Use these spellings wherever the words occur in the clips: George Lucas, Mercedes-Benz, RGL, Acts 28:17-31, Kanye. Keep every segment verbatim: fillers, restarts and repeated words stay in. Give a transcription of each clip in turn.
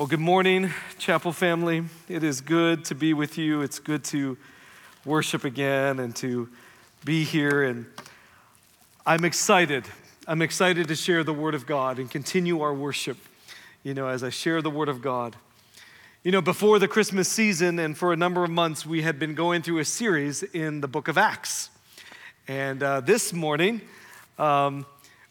Well, good morning, Chapel family. It is good to be with you. It's good to worship again and to be here. And I'm excited. I'm excited to share the Word of God and continue our worship, you know, as I share the Word of God. You know, before the Christmas season and for a number of months, we had been going through a series in the book of Acts. And uh, this morning, um,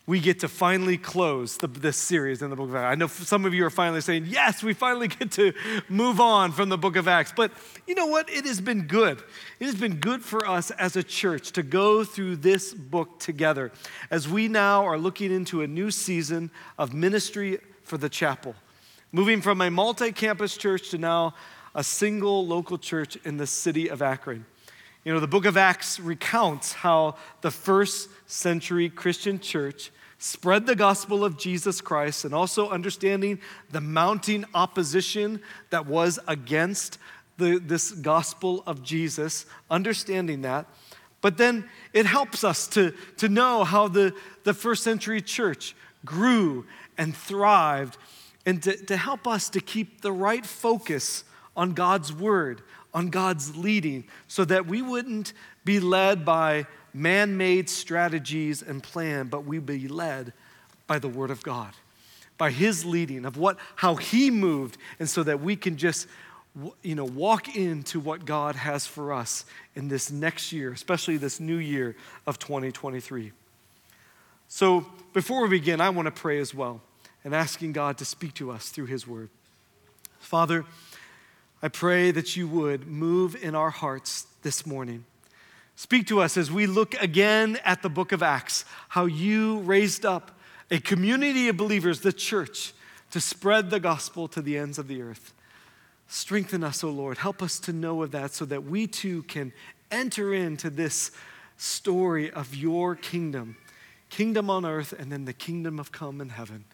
we get to finally close the, this series in the book of Acts. I know some of you are finally saying, yes, we finally get to move on from the book of Acts. But you know what? It has been good. It has been good for us as a church to go through this book together as we now are looking into a new season of ministry for the chapel, moving from a multi-campus church to now a single local church in the city of Akron. You know, the book of Acts recounts how the first century Christian church spread the gospel of Jesus Christ and also understanding the mounting opposition that was against the, this gospel of Jesus, understanding that. But then it helps us to, to know how the, the first century church grew and thrived and to, to help us to keep the right focus on God's word, on God's leading, so that we wouldn't be led by man-made strategies and plan, but we'd be led by the Word of God, by His leading of what, how He moved, and so that we can just, you know, walk into what God has for us in this next year, especially this new year of twenty twenty-three. So before we begin, I want to pray as well and asking God to speak to us through His Word. Father, I pray that you would move in our hearts this morning. Speak to us as we look again at the book of Acts, how you raised up a community of believers, the church, to spread the gospel to the ends of the earth. Strengthen us, O Lord. Help us to know of that so that we too can enter into this story of your kingdom, kingdom on earth, and then the kingdom of come in heaven.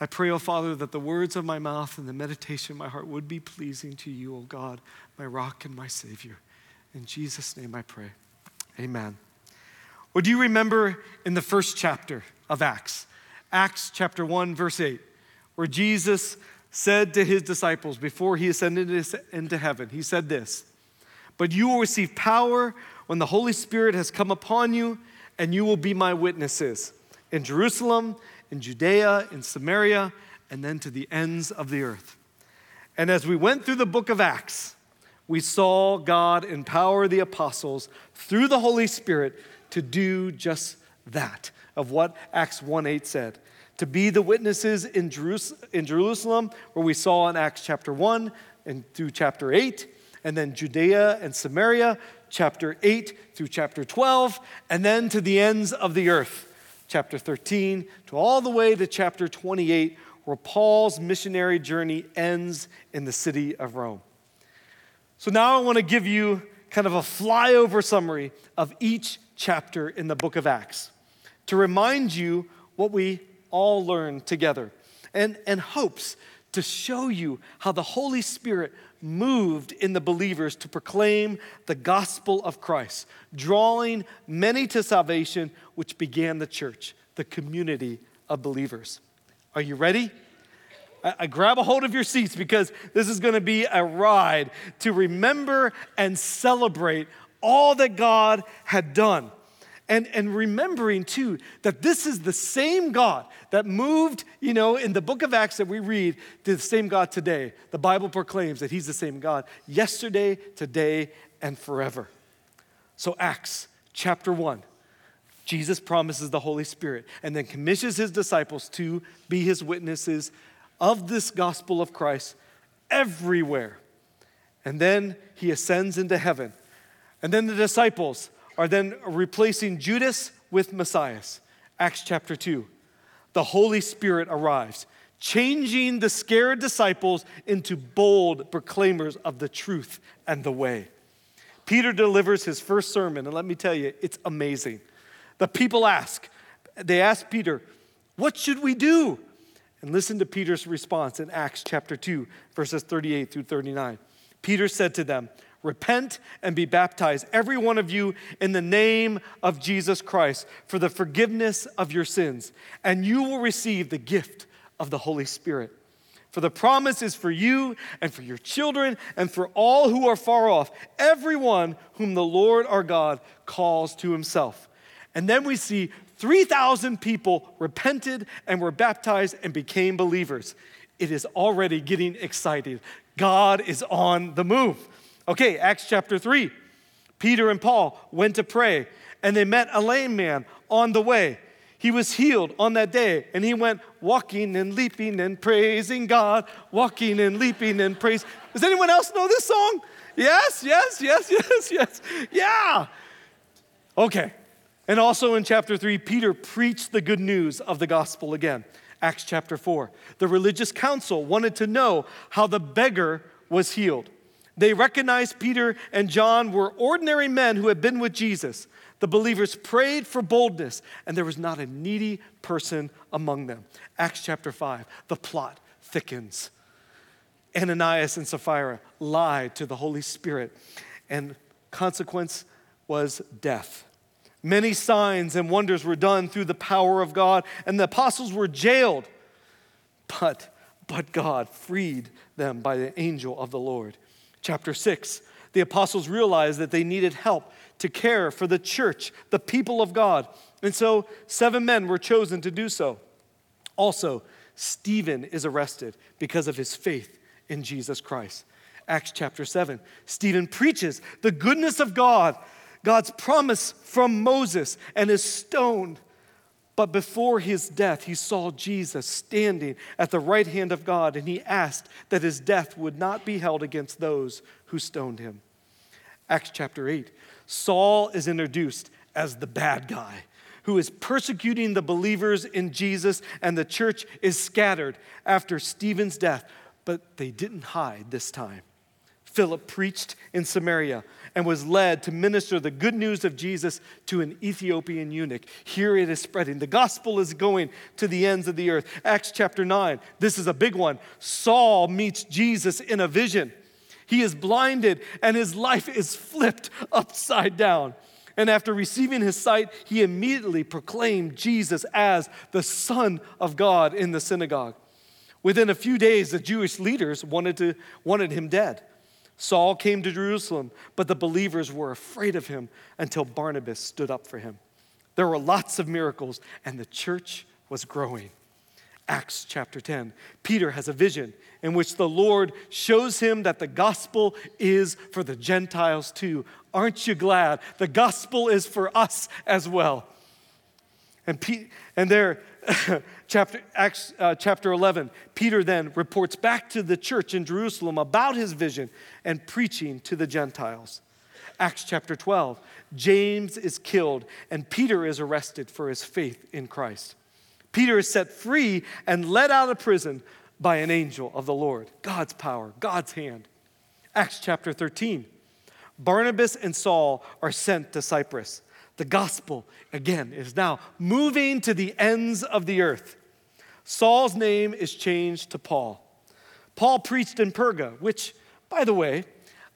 I pray, O Father, that the words of my mouth and the meditation of my heart would be pleasing to you, O God, my rock and my Savior. In Jesus' name I pray, amen. Well, do you remember in the first chapter of Acts, Acts chapter one, verse eight, where Jesus said to his disciples before he ascended into heaven, he said this, "But you will receive power when the Holy Spirit has come upon you, and you will be my witnesses in Jerusalem, in Judea, in Samaria, and then to the ends of the earth." And as we went through the book of Acts, we saw God empower the apostles through the Holy Spirit to do just that, of what Acts one eight said, to be the witnesses in Jerusalem, where we saw in Acts chapter one and through chapter eight, and then Judea and Samaria, chapter eight through chapter twelve, and then to the ends of the earth, chapter thirteen, to all the way to chapter twenty-eight, where Paul's missionary journey ends in the city of Rome. So now I want to give you kind of a flyover summary of each chapter in the book of Acts to remind you what we all learned together and, and hopes to show you how the Holy Spirit moved in the believers to proclaim the gospel of Christ, drawing many to salvation, which began the church, the community of believers. Are you ready? I, I grab a hold of your seats because this is going to be a ride to remember and celebrate all that God had done. And, and remembering, too, that this is the same God that moved, you know, in the book of Acts that we read, to the same God today. The Bible proclaims that he's the same God yesterday, today, and forever. So Acts chapter one, Jesus promises the Holy Spirit and then commissions his disciples to be his witnesses of this gospel of Christ everywhere. And then he ascends into heaven. And then the disciples are then replacing Judas with Messiah. Acts chapter two. The Holy Spirit arrives, changing the scared disciples into bold proclaimers of the truth and the way. Peter delivers his first sermon, and let me tell you, it's amazing. The people ask, they ask Peter, "What should we do?" And listen to Peter's response in Acts chapter two, verses thirty-eight through thirty-nine. Peter said to them, "Repent and be baptized, every one of you, in the name of Jesus Christ for the forgiveness of your sins, and you will receive the gift of the Holy Spirit. For the promise is for you and for your children and for all who are far off, everyone whom the Lord our God calls to himself." And then we see three thousand people repented and were baptized and became believers. It is already getting exciting. God is on the move. Okay, Acts chapter three. Peter and Paul went to pray, and they met a lame man on the way. He was healed on that day, and he went walking and leaping and praising God, walking and leaping and praise. Does anyone else know this song? Yes, yes, yes, yes, yes. Yeah. Okay. And also in chapter three, Peter preached the good news of the gospel again. Acts chapter four. The religious council wanted to know how the beggar was healed. They recognized Peter and John were ordinary men who had been with Jesus. The believers prayed for boldness, and there was not a needy person among them. Acts chapter five, the plot thickens. Ananias and Sapphira lied to the Holy Spirit, and consequence was death. Many signs and wonders were done through the power of God, and the apostles were jailed, but, but God freed them by the angel of the Lord. Chapter six, the apostles realized that they needed help to care for the church, the people of God. And so seven men were chosen to do so. Also, Stephen is arrested because of his faith in Jesus Christ. Acts chapter seven, Stephen preaches the goodness of God, God's promise from Moses, and is stoned. But before his death, he saw Jesus standing at the right hand of God, and he asked that his death would not be held against those who stoned him. Acts chapter eight, Saul is introduced as the bad guy who is persecuting the believers in Jesus, and the church is scattered after Stephen's death, but they didn't hide this time. Philip preached in Samaria and was led to minister the good news of Jesus to an Ethiopian eunuch. Here it is spreading. The gospel is going to the ends of the earth. Acts chapter nine, this is a big one. Saul meets Jesus in a vision. He is blinded and his life is flipped upside down. And after receiving his sight, he immediately proclaimed Jesus as the Son of God in the synagogue. Within a few days, the Jewish leaders wanted to, wanted him dead. Saul came to Jerusalem, but the believers were afraid of him until Barnabas stood up for him. There were lots of miracles, and the church was growing. Acts chapter ten, Peter has a vision in which the Lord shows him that the gospel is for the Gentiles too. Aren't you glad? The gospel is for us as well. And, Pe- and there, chapter, Acts, uh, chapter eleven, Peter then reports back to the church in Jerusalem about his vision and preaching to the Gentiles. Acts chapter twelve, James is killed and Peter is arrested for his faith in Christ. Peter is set free and led out of prison by an angel of the Lord. God's power, God's hand. Acts chapter thirteen, Barnabas and Saul are sent to Cyprus. The gospel, again, is now moving to the ends of the earth. Saul's name is changed to Paul. Paul preached in Perga, which, by the way,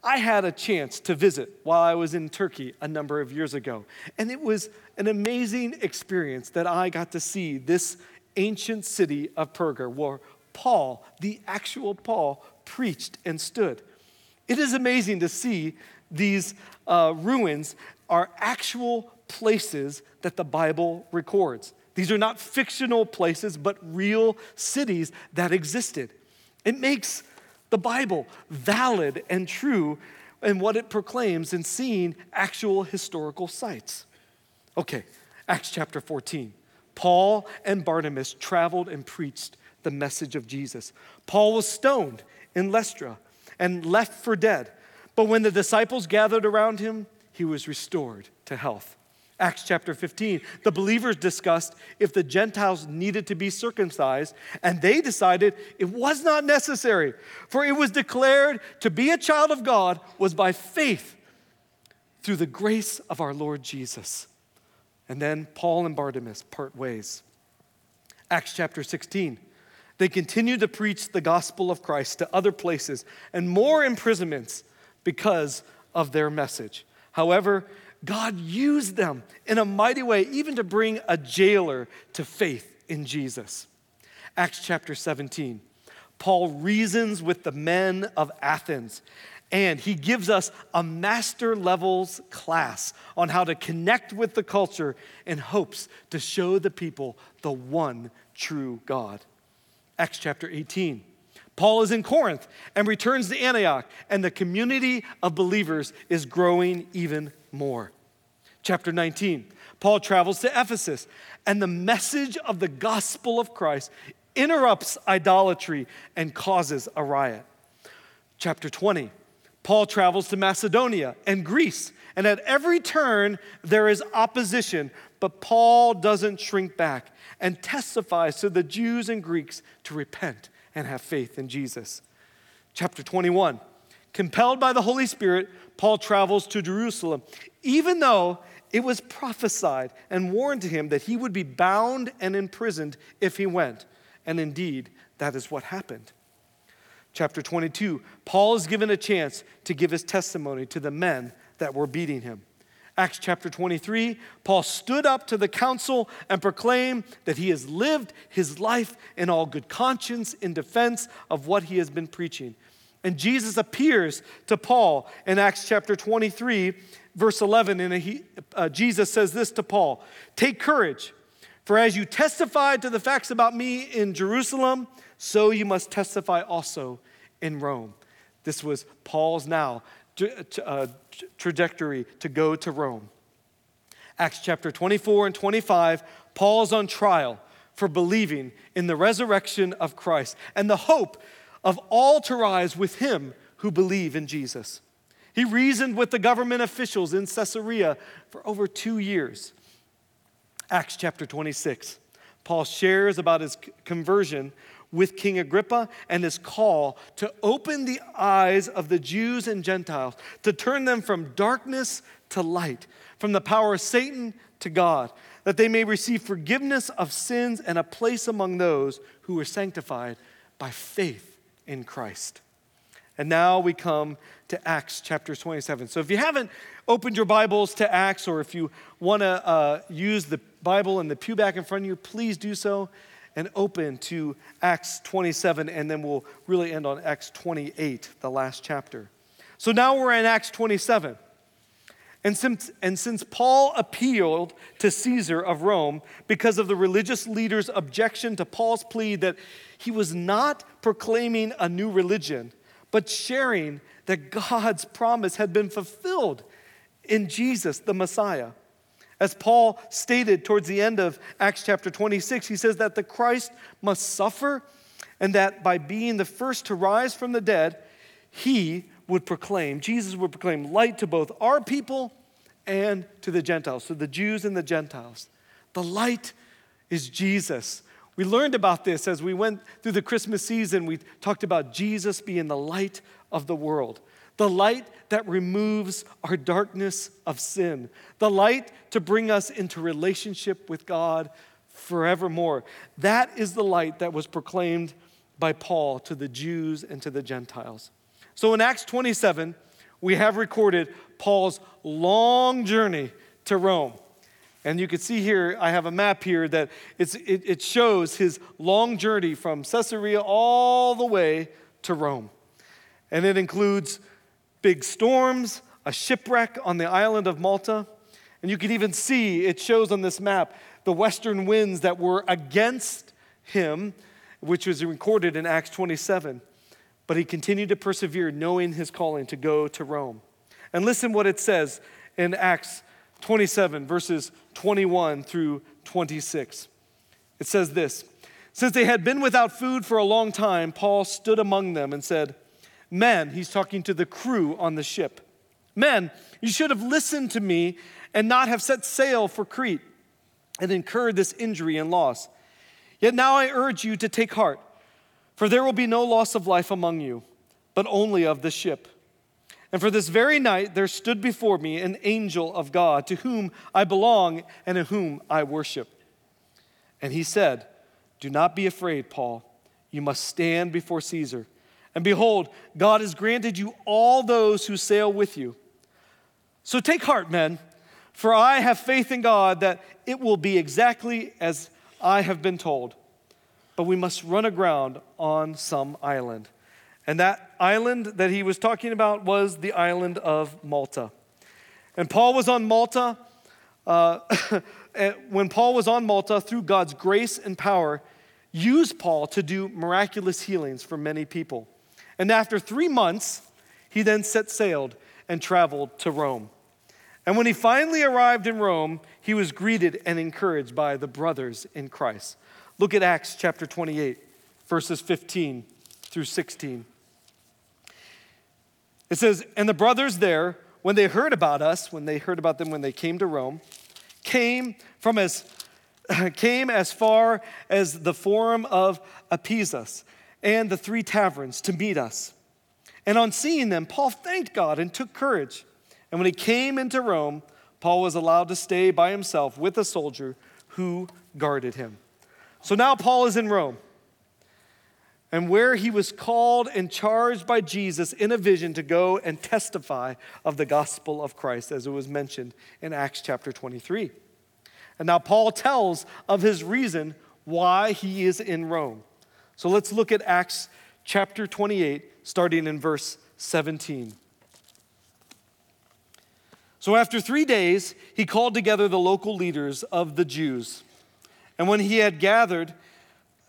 I had a chance to visit while I was in Turkey a number of years ago. And it was an amazing experience that I got to see this ancient city of Perga, where Paul, the actual Paul, preached and stood. It is amazing to see these uh, ruins are actual places that the Bible records. These are not fictional places, but real cities that existed. It makes the Bible valid and true in what it proclaims in seeing actual historical sites. Okay, Acts chapter fourteen. Paul and Barnabas traveled and preached the message of Jesus. Paul was stoned in Lystra and left for dead. But when the disciples gathered around him, he was restored to health. Acts chapter fifteen, the believers discussed if the Gentiles needed to be circumcised, and they decided it was not necessary, for it was declared to be a child of God was by faith through the grace of our Lord Jesus. And then Paul and Barnabas part ways. Acts chapter sixteen, they continued to preach the gospel of Christ to other places and more imprisonments because of their message. However, God used them in a mighty way, even to bring a jailer to faith in Jesus. Acts chapter seventeen, Paul reasons with the men of Athens, and he gives us a master levels class on how to connect with the culture in hopes to show the people the one true God. Acts chapter eighteen. Paul is in Corinth and returns to Antioch, and the community of believers is growing even more. Chapter nineteen, Paul travels to Ephesus, and the message of the gospel of Christ interrupts idolatry and causes a riot. Chapter twenty, Paul travels to Macedonia and Greece, and at every turn there is opposition, but Paul doesn't shrink back and testifies to the Jews and Greeks to repent and have faith in Jesus. Chapter twenty-one, compelled by the Holy Spirit, Paul travels to Jerusalem, even though it was prophesied and warned to him that he would be bound and imprisoned if he went. And indeed, that is what happened. Chapter twenty-two, Paul is given a chance to give his testimony to the men that were beating him. Acts chapter twenty-three, Paul stood up to the council and proclaimed that he has lived his life in all good conscience in defense of what he has been preaching. And Jesus appears to Paul in Acts chapter twenty-three, verse eleven, and he, uh, Jesus says this to Paul, "Take courage, for as you testified to the facts about me in Jerusalem, so you must testify also in Rome." This was Paul's now Uh, trajectory to go to Rome. Acts chapter twenty-four and twenty-five, Paul's on trial for believing in the resurrection of Christ and the hope of all to rise with him who believe in Jesus. He reasoned with the government officials in Caesarea for over two years. Acts chapter twenty-six, Paul shares about his conversion with King Agrippa and his call to open the eyes of the Jews and Gentiles, to turn them from darkness to light, from the power of Satan to God, that they may receive forgiveness of sins and a place among those who are sanctified by faith in Christ. And now we come to Acts chapter twenty-seven. So if you haven't opened your Bibles to Acts, or if you want to uh, use the Bible and the pew back in front of you, please do so. And open to Acts twenty-seven, and then we'll really end on Acts twenty-eight, the last chapter. So now we're in Acts twenty-seven. And since, and since Paul appealed to Caesar of Rome because of the religious leaders' objection to Paul's plea that he was not proclaiming a new religion, but sharing that God's promise had been fulfilled in Jesus, the Messiah. As Paul stated towards the end of Acts chapter twenty-six, he says that the Christ must suffer, and that by being the first to rise from the dead, he would proclaim, Jesus would proclaim light to both our people and to the Gentiles, so the Jews and the Gentiles. The light is Jesus. We learned about this as we went through the Christmas season. We talked about Jesus being the light of the world. The light that removes our darkness of sin. The light to bring us into relationship with God forevermore. That is the light that was proclaimed by Paul to the Jews and to the Gentiles. So in Acts twenty-seven, we have recorded Paul's long journey to Rome. And you can see here, I have a map here that it's, it, it shows his long journey from Caesarea all the way to Rome. And it includes big storms, a shipwreck on the island of Malta. And you can even see, it shows on this map, the western winds that were against him, which was recorded in Acts twenty-seven. But he continued to persevere, knowing his calling to go to Rome. And listen what it says in Acts twenty-seven, verses twenty-one through twenty-six. It says this, "Since they had been without food for a long time, Paul stood among them and said, 'Men,'" he's talking to the crew on the ship, "men, you should have listened to me and not have set sail for Crete and incurred this injury and loss. Yet now I urge you to take heart, for there will be no loss of life among you, but only of the ship. And for this very night there stood before me an angel of God, to whom I belong and in whom I worship. And he said, 'Do not be afraid, Paul. You must stand before Caesar. And behold, God has granted you all those who sail with you. So take heart, men, for I have faith in God that it will be exactly as I have been told.' but we must run aground on some island. And that island that he was talking about was the island of Malta. And Paul was on Malta. Uh, when Paul was on Malta, through God's grace and power, used Paul to do miraculous healings for many people. And after three months, he then set sail and traveled to Rome. And when he finally arrived in Rome, he was greeted and encouraged by the brothers in Christ. Look at Acts chapter twenty-eight, verses fifteen through sixteen. It says, "And the brothers there, when they heard about us, when they heard about them when they came to Rome, came from as came as far as the Forum of Ephesus and the Three Taverns to meet us. And on seeing them, Paul thanked God and took courage. And when he came into Rome, Paul was allowed to stay by himself with a soldier who guarded him." So now Paul is in Rome, and where he was called and charged by Jesus in a vision to go and testify of the gospel of Christ, as it was mentioned in Acts chapter twenty-three. And now Paul tells of his reason why he is in Rome. So let's look at Acts chapter twenty-eight, starting in verse seventeen. "So after three days, he called together the local leaders of the Jews. And when he had gathered,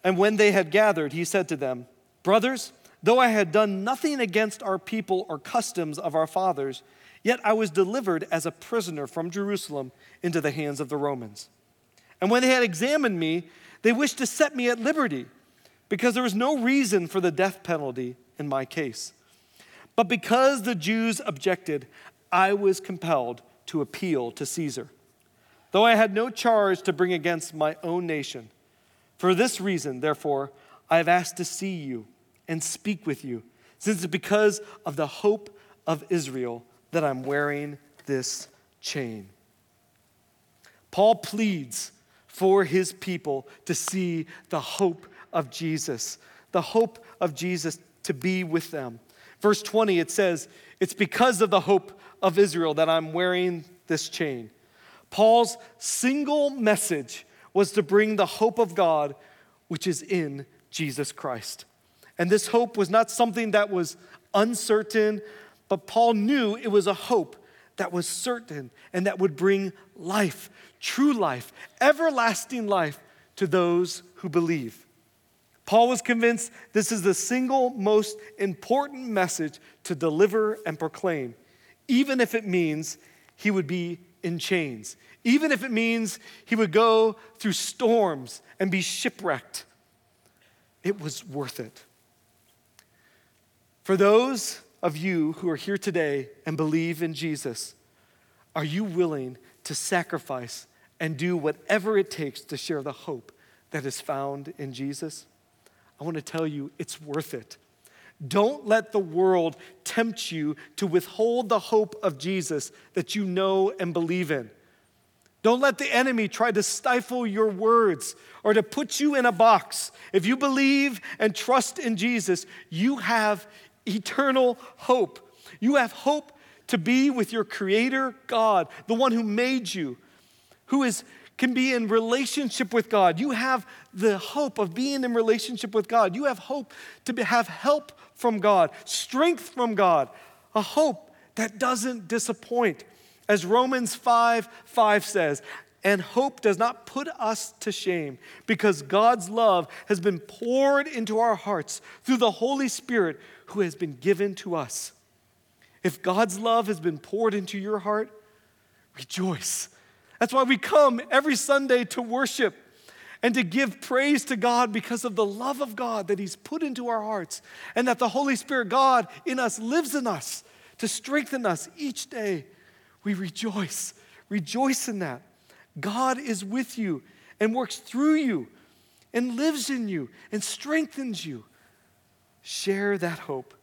And when they had gathered, he said to them, 'Brothers, though I had done nothing against our people or customs of our fathers, yet I was delivered as a prisoner from Jerusalem into the hands of the Romans. And when they had examined me, they wished to set me at liberty, because there was no reason for the death penalty in my case. But because the Jews objected, I was compelled to appeal to Caesar, though I had no charge to bring against my own nation. For this reason, therefore, I have asked to see you and speak with you, since it's because of the hope of Israel that I'm wearing this chain.'" Paul pleads for his people to see the hope of Jesus, the hope of Jesus to be with them. Verse twenty, it says, "It's because of the hope of Israel that I'm wearing this chain." Paul's single message was to bring the hope of God, which is in Jesus Christ. And this hope was not something that was uncertain, but Paul knew it was a hope that was certain and that would bring life, true life, everlasting life to those who believe. Paul was convinced this is the single most important message to deliver and proclaim, even if it means he would be in chains, even if it means he would go through storms and be shipwrecked. It was worth it. For those of you who are here today and believe in Jesus, are you willing to sacrifice and do whatever it takes to share the hope that is found in Jesus? I want to tell you, it's worth it. Don't let the world tempt you to withhold the hope of Jesus that you know and believe in. Don't let the enemy try to stifle your words or to put you in a box. If you believe and trust in Jesus, you have eternal hope. You have hope to be with your Creator, God, the one who made you, who is can be in relationship with God. You have the hope of being in relationship with God. You have hope to be, have help from God, strength from God, a hope that doesn't disappoint. As Romans five five says, "And hope does not put us to shame, because God's love has been poured into our hearts through the Holy Spirit who has been given to us." If God's love has been poured into your heart, rejoice. That's why we come every Sunday to worship and to give praise to God, because of the love of God that he's put into our hearts, and that the Holy Spirit, God, in us, lives in us to strengthen us each day. We rejoice. Rejoice in that. God is with you and works through you and lives in you and strengthens you. Share that hope.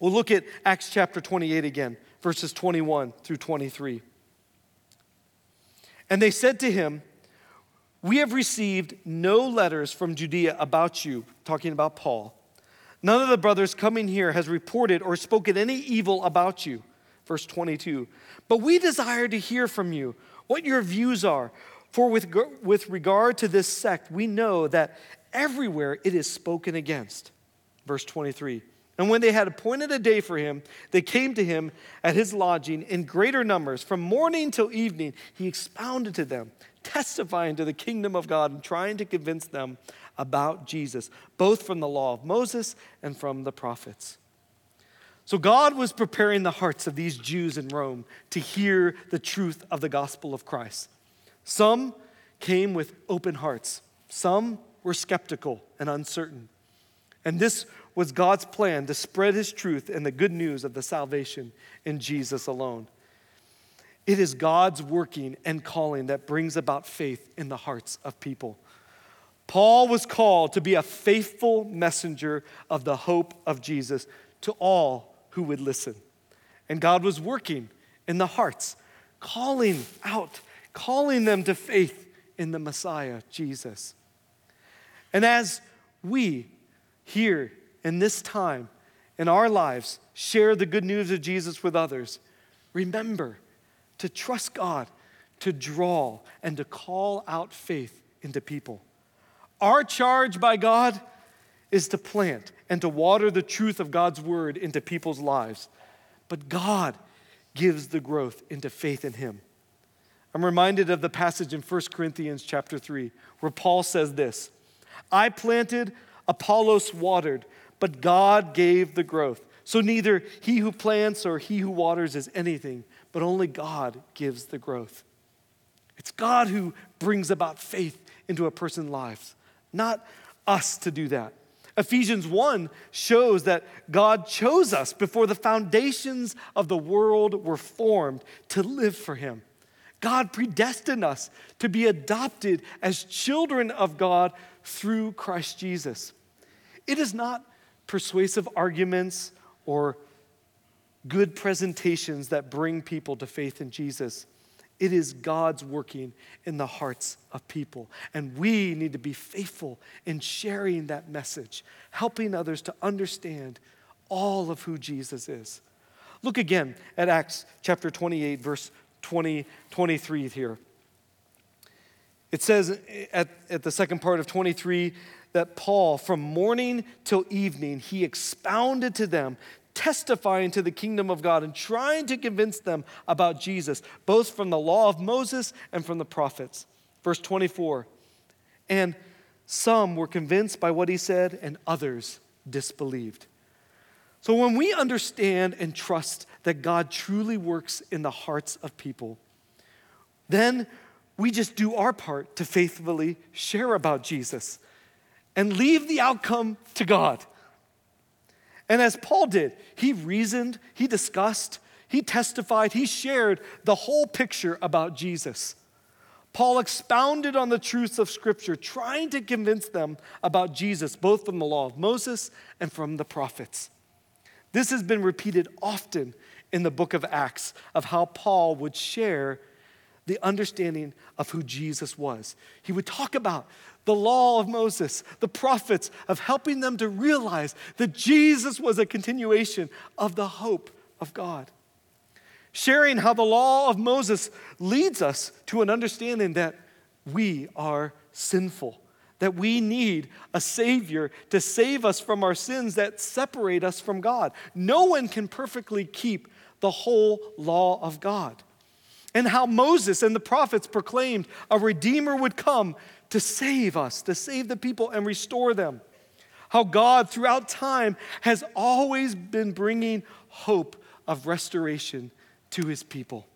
We'll look at Acts chapter twenty-eight again, verses twenty-one through twenty-three. "And they said to him, 'We have received no letters from Judea about you,'" talking about Paul. "None of the brothers coming here has reported or spoken any evil about you." Verse twenty-two, "But we desire to hear from you what your views are, For with, with regard to this sect, we know that everywhere it is spoken against. Verse twenty-three, and when they had appointed a day for him, they came to him at his lodging in greater numbers. From morning till evening, he expounded to them, testifying to the kingdom of God and trying to convince them about Jesus, both from the law of Moses and from the prophets. So God was preparing the hearts of these Jews in Rome to hear the truth of the gospel of Christ. Some came with open hearts. Some were skeptical and uncertain. And this was God's plan to spread his truth and the good news of the salvation in Jesus alone. It is God's working and calling that brings about faith in the hearts of people. Paul was called to be a faithful messenger of the hope of Jesus to all who would listen. And God was working in the hearts, calling out, calling them to faith in the Messiah, Jesus. And as we here in this time in our lives share the good news of Jesus with others, remember to trust God, to draw and to call out faith into people. Our charge by God is to plant and to water the truth of God's word into people's lives. But God gives the growth into faith in him. I'm reminded of the passage in First Corinthians chapter three, where Paul says this, I planted, Apollos watered, but God gave the growth. So neither he who plants or he who waters is anything, but only God gives the growth. It's God who brings about faith into a person's lives, not us to do that. Ephesians one shows that God chose us before the foundations of the world were formed to live for him. God predestined us to be adopted as children of God through Christ Jesus. It is not persuasive arguments or good presentations that bring people to faith in Jesus. It is God's working in the hearts of people. And we need to be faithful in sharing that message, helping others to understand all of who Jesus is. Look again at Acts chapter twenty-eight, verse twenty, twenty-three here. It says at, at the second part of twenty-three that Paul, from morning till evening, he expounded to them, testifying to the kingdom of God and trying to convince them about Jesus, both from the law of Moses and from the prophets. Verse twenty-four, and some were convinced by what he said and others disbelieved. So when we understand and trust that God truly works in the hearts of people, then we just do our part to faithfully share about Jesus and leave the outcome to God. And as Paul did, he reasoned, he discussed, he testified, he shared the whole picture about Jesus. Paul expounded on the truths of Scripture, trying to convince them about Jesus, both from the law of Moses and from the prophets. This has been repeated often in the book of Acts of how Paul would share the understanding of who Jesus was. He would talk about the law of Moses, the prophets, of helping them to realize that Jesus was a continuation of the hope of God. Sharing how the law of Moses leads us to an understanding that we are sinful, that we need a Savior to save us from our sins that separate us from God. No one can perfectly keep the whole law of God. And how Moses and the prophets proclaimed a Redeemer would come to save us, to save the people and restore them. How God throughout time has always been bringing hope of restoration to his people.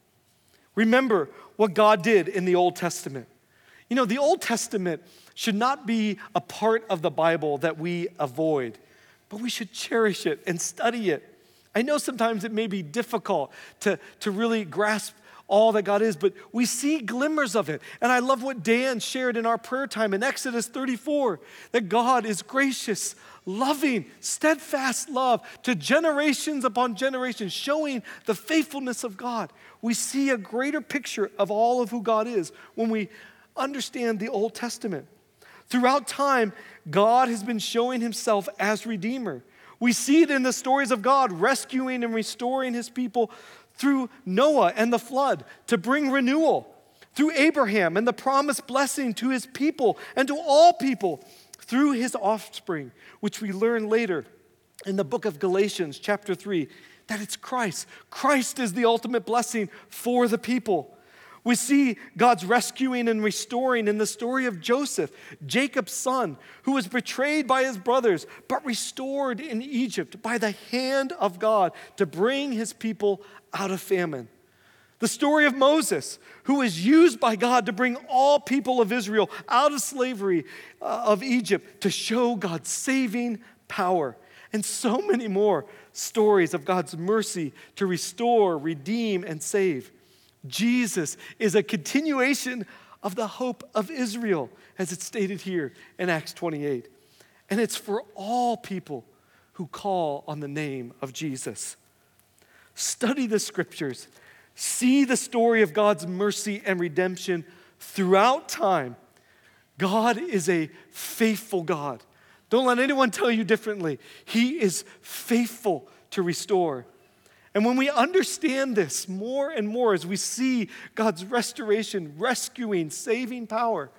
Remember what God did in the Old Testament. You know, the Old Testament should not be a part of the Bible that we avoid, but we should cherish it and study it. I know sometimes it may be difficult to, to really grasp all that God is, but we see glimmers of it. And I love what Dan shared in our prayer time in Exodus thirty-four, that God is gracious, loving, steadfast love to generations upon generations, showing the faithfulness of God. We see a greater picture of all of who God is when we understand the Old Testament. Throughout time, God has been showing himself as Redeemer. We see it in the stories of God rescuing and restoring his people through Noah and the flood to bring renewal, through Abraham and the promised blessing to his people and to all people through his offspring, which we learn later in the book of Galatians chapter three, that it's Christ. Christ is the ultimate blessing for the people. We see God's rescuing and restoring in the story of Joseph, Jacob's son, who was betrayed by his brothers, but restored in Egypt by the hand of God to bring his people out of famine. The story of Moses, who was used by God to bring all people of Israel out of slavery of Egypt to show God's saving power. And so many more stories of God's mercy to restore, redeem, and save. Jesus is a continuation of the hope of Israel, as it's stated here in Acts twenty-eight. And it's for all people who call on the name of Jesus. Study the scriptures. See the story of God's mercy and redemption throughout time. God is a faithful God. Don't let anyone tell you differently. He is faithful to restore. And when we understand this more and more, as we see God's restoration, rescuing, saving power,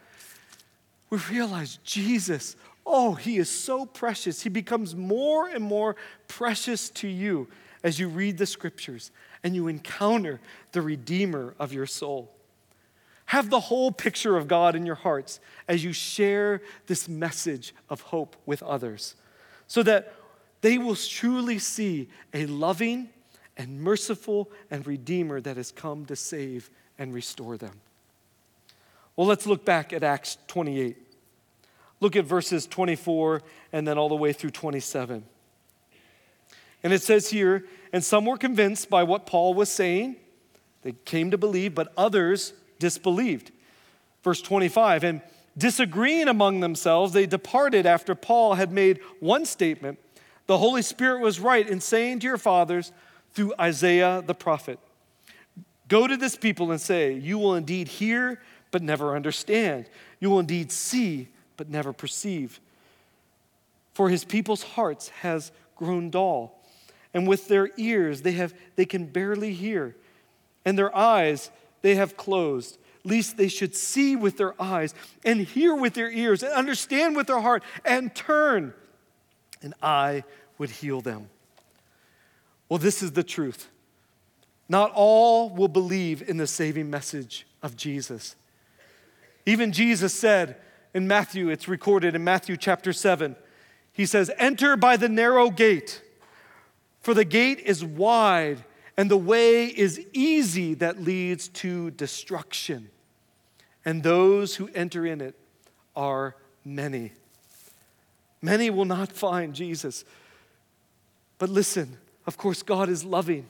we realize Jesus, oh, he is so precious. He becomes more and more precious to you as you read the scriptures and you encounter the Redeemer of your soul. Have the whole picture of God in your hearts as you share this message of hope with others, so that they will truly see a loving and merciful and Redeemer that has come to save and restore them. Well, let's look back at Acts twenty-eight. Look at verses twenty-four and then all the way through twenty-seven. And it says here, and some were convinced by what Paul was saying. They came to believe, but others disbelieved. Verse twenty-five, and disagreeing among themselves, they departed after Paul had made one statement. The Holy Spirit was right in saying to your fathers, through Isaiah the prophet, go to this people and say, you will indeed hear, but never understand. You will indeed see, but never perceive. For his people's hearts has grown dull, and with their ears they have they can barely hear, and their eyes they have closed, lest they should see with their eyes, and hear with their ears, and understand with their heart, and turn, and I would heal them. Well, this is the truth. Not all will believe in the saving message of Jesus. Even Jesus said in Matthew, it's recorded in Matthew chapter seven, he says, enter by the narrow gate, for the gate is wide and the way is easy that leads to destruction, and those who enter in it are many. Many will not find Jesus. But listen, of course, God is loving.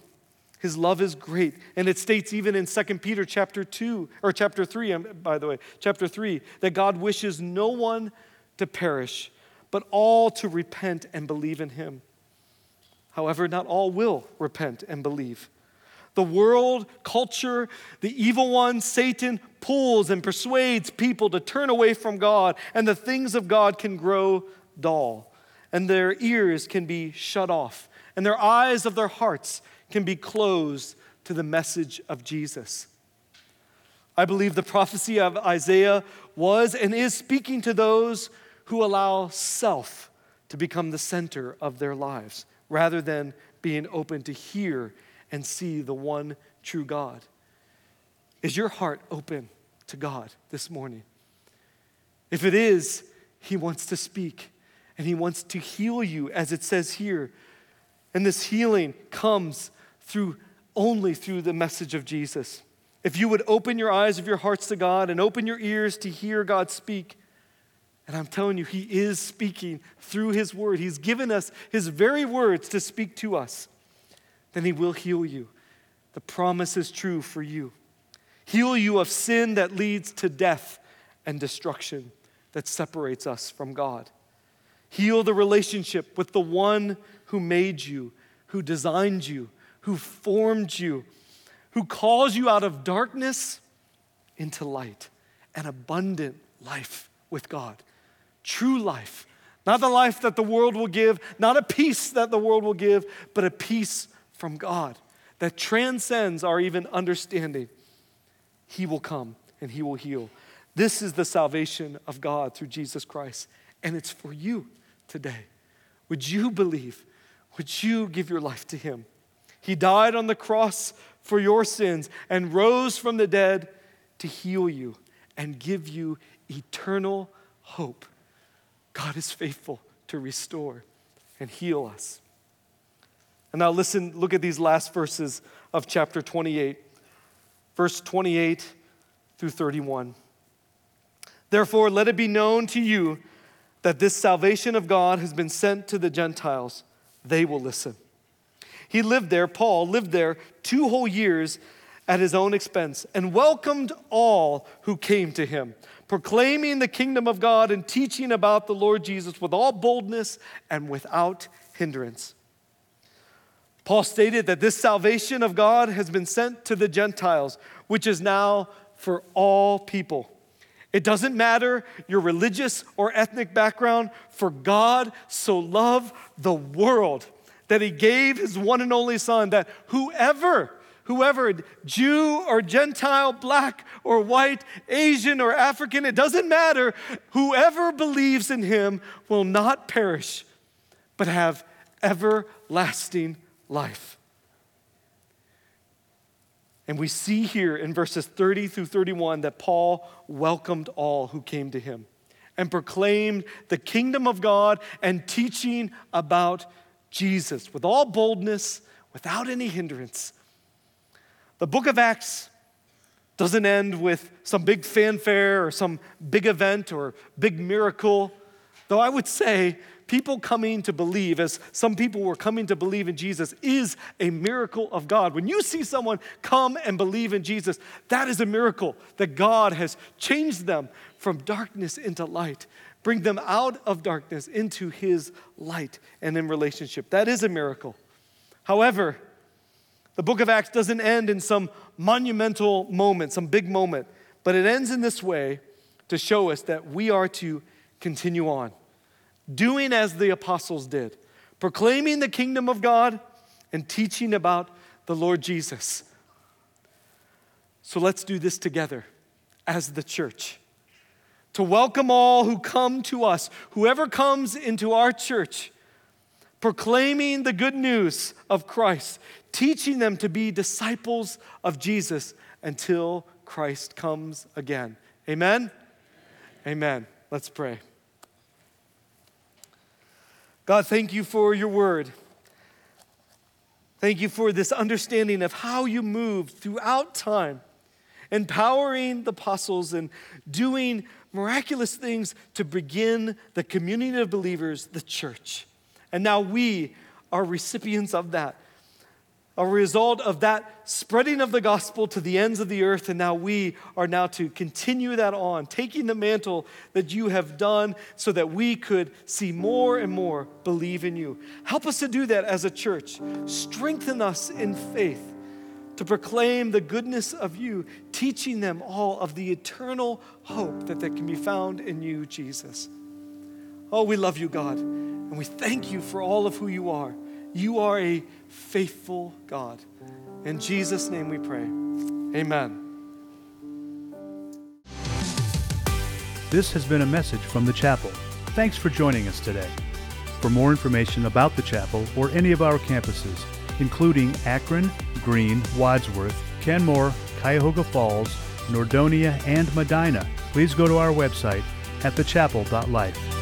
His love is great. And it states even in Second Peter chapter two, or chapter three, by the way, chapter three, that God wishes no one to perish, but all to repent and believe in him. However, not all will repent and believe. The world, culture, the evil one, Satan, pulls and persuades people to turn away from God, and the things of God can grow dull, and their ears can be shut off, and their eyes of their hearts can be closed to the message of Jesus. I believe the prophecy of Isaiah was and is speaking to those who allow self to become the center of their lives, rather than being open to hear and see the one true God. Is your heart open to God this morning? If it is, he wants to speak, and he wants to heal you, as it says here. And this healing comes through only through the message of Jesus. If you would open your eyes of your hearts to God and open your ears to hear God speak, and I'm telling you, he is speaking through his word. He's given us his very words to speak to us. Then he will heal you. The promise is true for you. Heal you of sin that leads to death and destruction that separates us from God. Heal the relationship with the one who made you, who designed you, who formed you, who calls you out of darkness into light, an abundant life with God, true life, not the life that the world will give, not a peace that the world will give, but a peace from God that transcends our even understanding. He will come and he will heal. This is the salvation of God through Jesus Christ, and it's for you today. Would you believe? Would you give your life to him? He died on the cross for your sins and rose from the dead to heal you and give you eternal hope. God is faithful to restore and heal us. And now listen, look at these last verses of chapter twenty-eight, verse twenty-eight through thirty-one. Therefore, let it be known to you that this salvation of God has been sent to the Gentiles. They will listen. He lived there, Paul lived there two whole years at his own expense and welcomed all who came to him, proclaiming the kingdom of God and teaching about the Lord Jesus with all boldness and without hindrance. Paul stated that this salvation of God has been sent to the Gentiles, which is now for all people. It doesn't matter your religious or ethnic background, for God so loved the world that he gave his one and only son, that whoever, whoever, Jew or Gentile, black or white, Asian or African, it doesn't matter, whoever believes in him will not perish, but have everlasting life. And we see here in verses thirty through thirty-one that Paul welcomed all who came to him and proclaimed the kingdom of God and teaching about Jesus with all boldness, without any hindrance. The book of Acts doesn't end with some big fanfare or some big event or big miracle, though I would say people coming to believe, as some people were coming to believe in Jesus, is a miracle of God. When you see someone come and believe in Jesus, that is a miracle that God has changed them from darkness into light, bring them out of darkness into his light and in relationship. That is a miracle. However, the book of Acts doesn't end in some monumental moment, some big moment, but it ends in this way to show us that we are to continue on, doing as the apostles did, proclaiming the kingdom of God and teaching about the Lord Jesus. So let's do this together as the church, to welcome all who come to us, whoever comes into our church, proclaiming the good news of Christ, teaching them to be disciples of Jesus until Christ comes again. Amen? Amen. Amen. Let's pray. God, thank you for your word. Thank you for this understanding of how you moved throughout time, empowering the apostles and doing miraculous things to begin the community of believers, the church. And now we are recipients of that, a result of that spreading of the gospel to the ends of the earth. And now we are now to continue that on, taking the mantle that you have done so that we could see more and more believe in you. Help us to do that as a church. Strengthen us in faith to proclaim the goodness of you, teaching them all of the eternal hope that, that can be found in you, Jesus. Oh, we love you, God. And we thank you for all of who you are. You are a faithful God. In Jesus' name we pray. Amen. This has been a message from the chapel. Thanks for joining us today. For more information about the chapel or any of our campuses, including Akron, Greene, Wadsworth, Kenmore, Cuyahoga Falls, Nordonia, and Medina, please go to our website at the chapel dot life.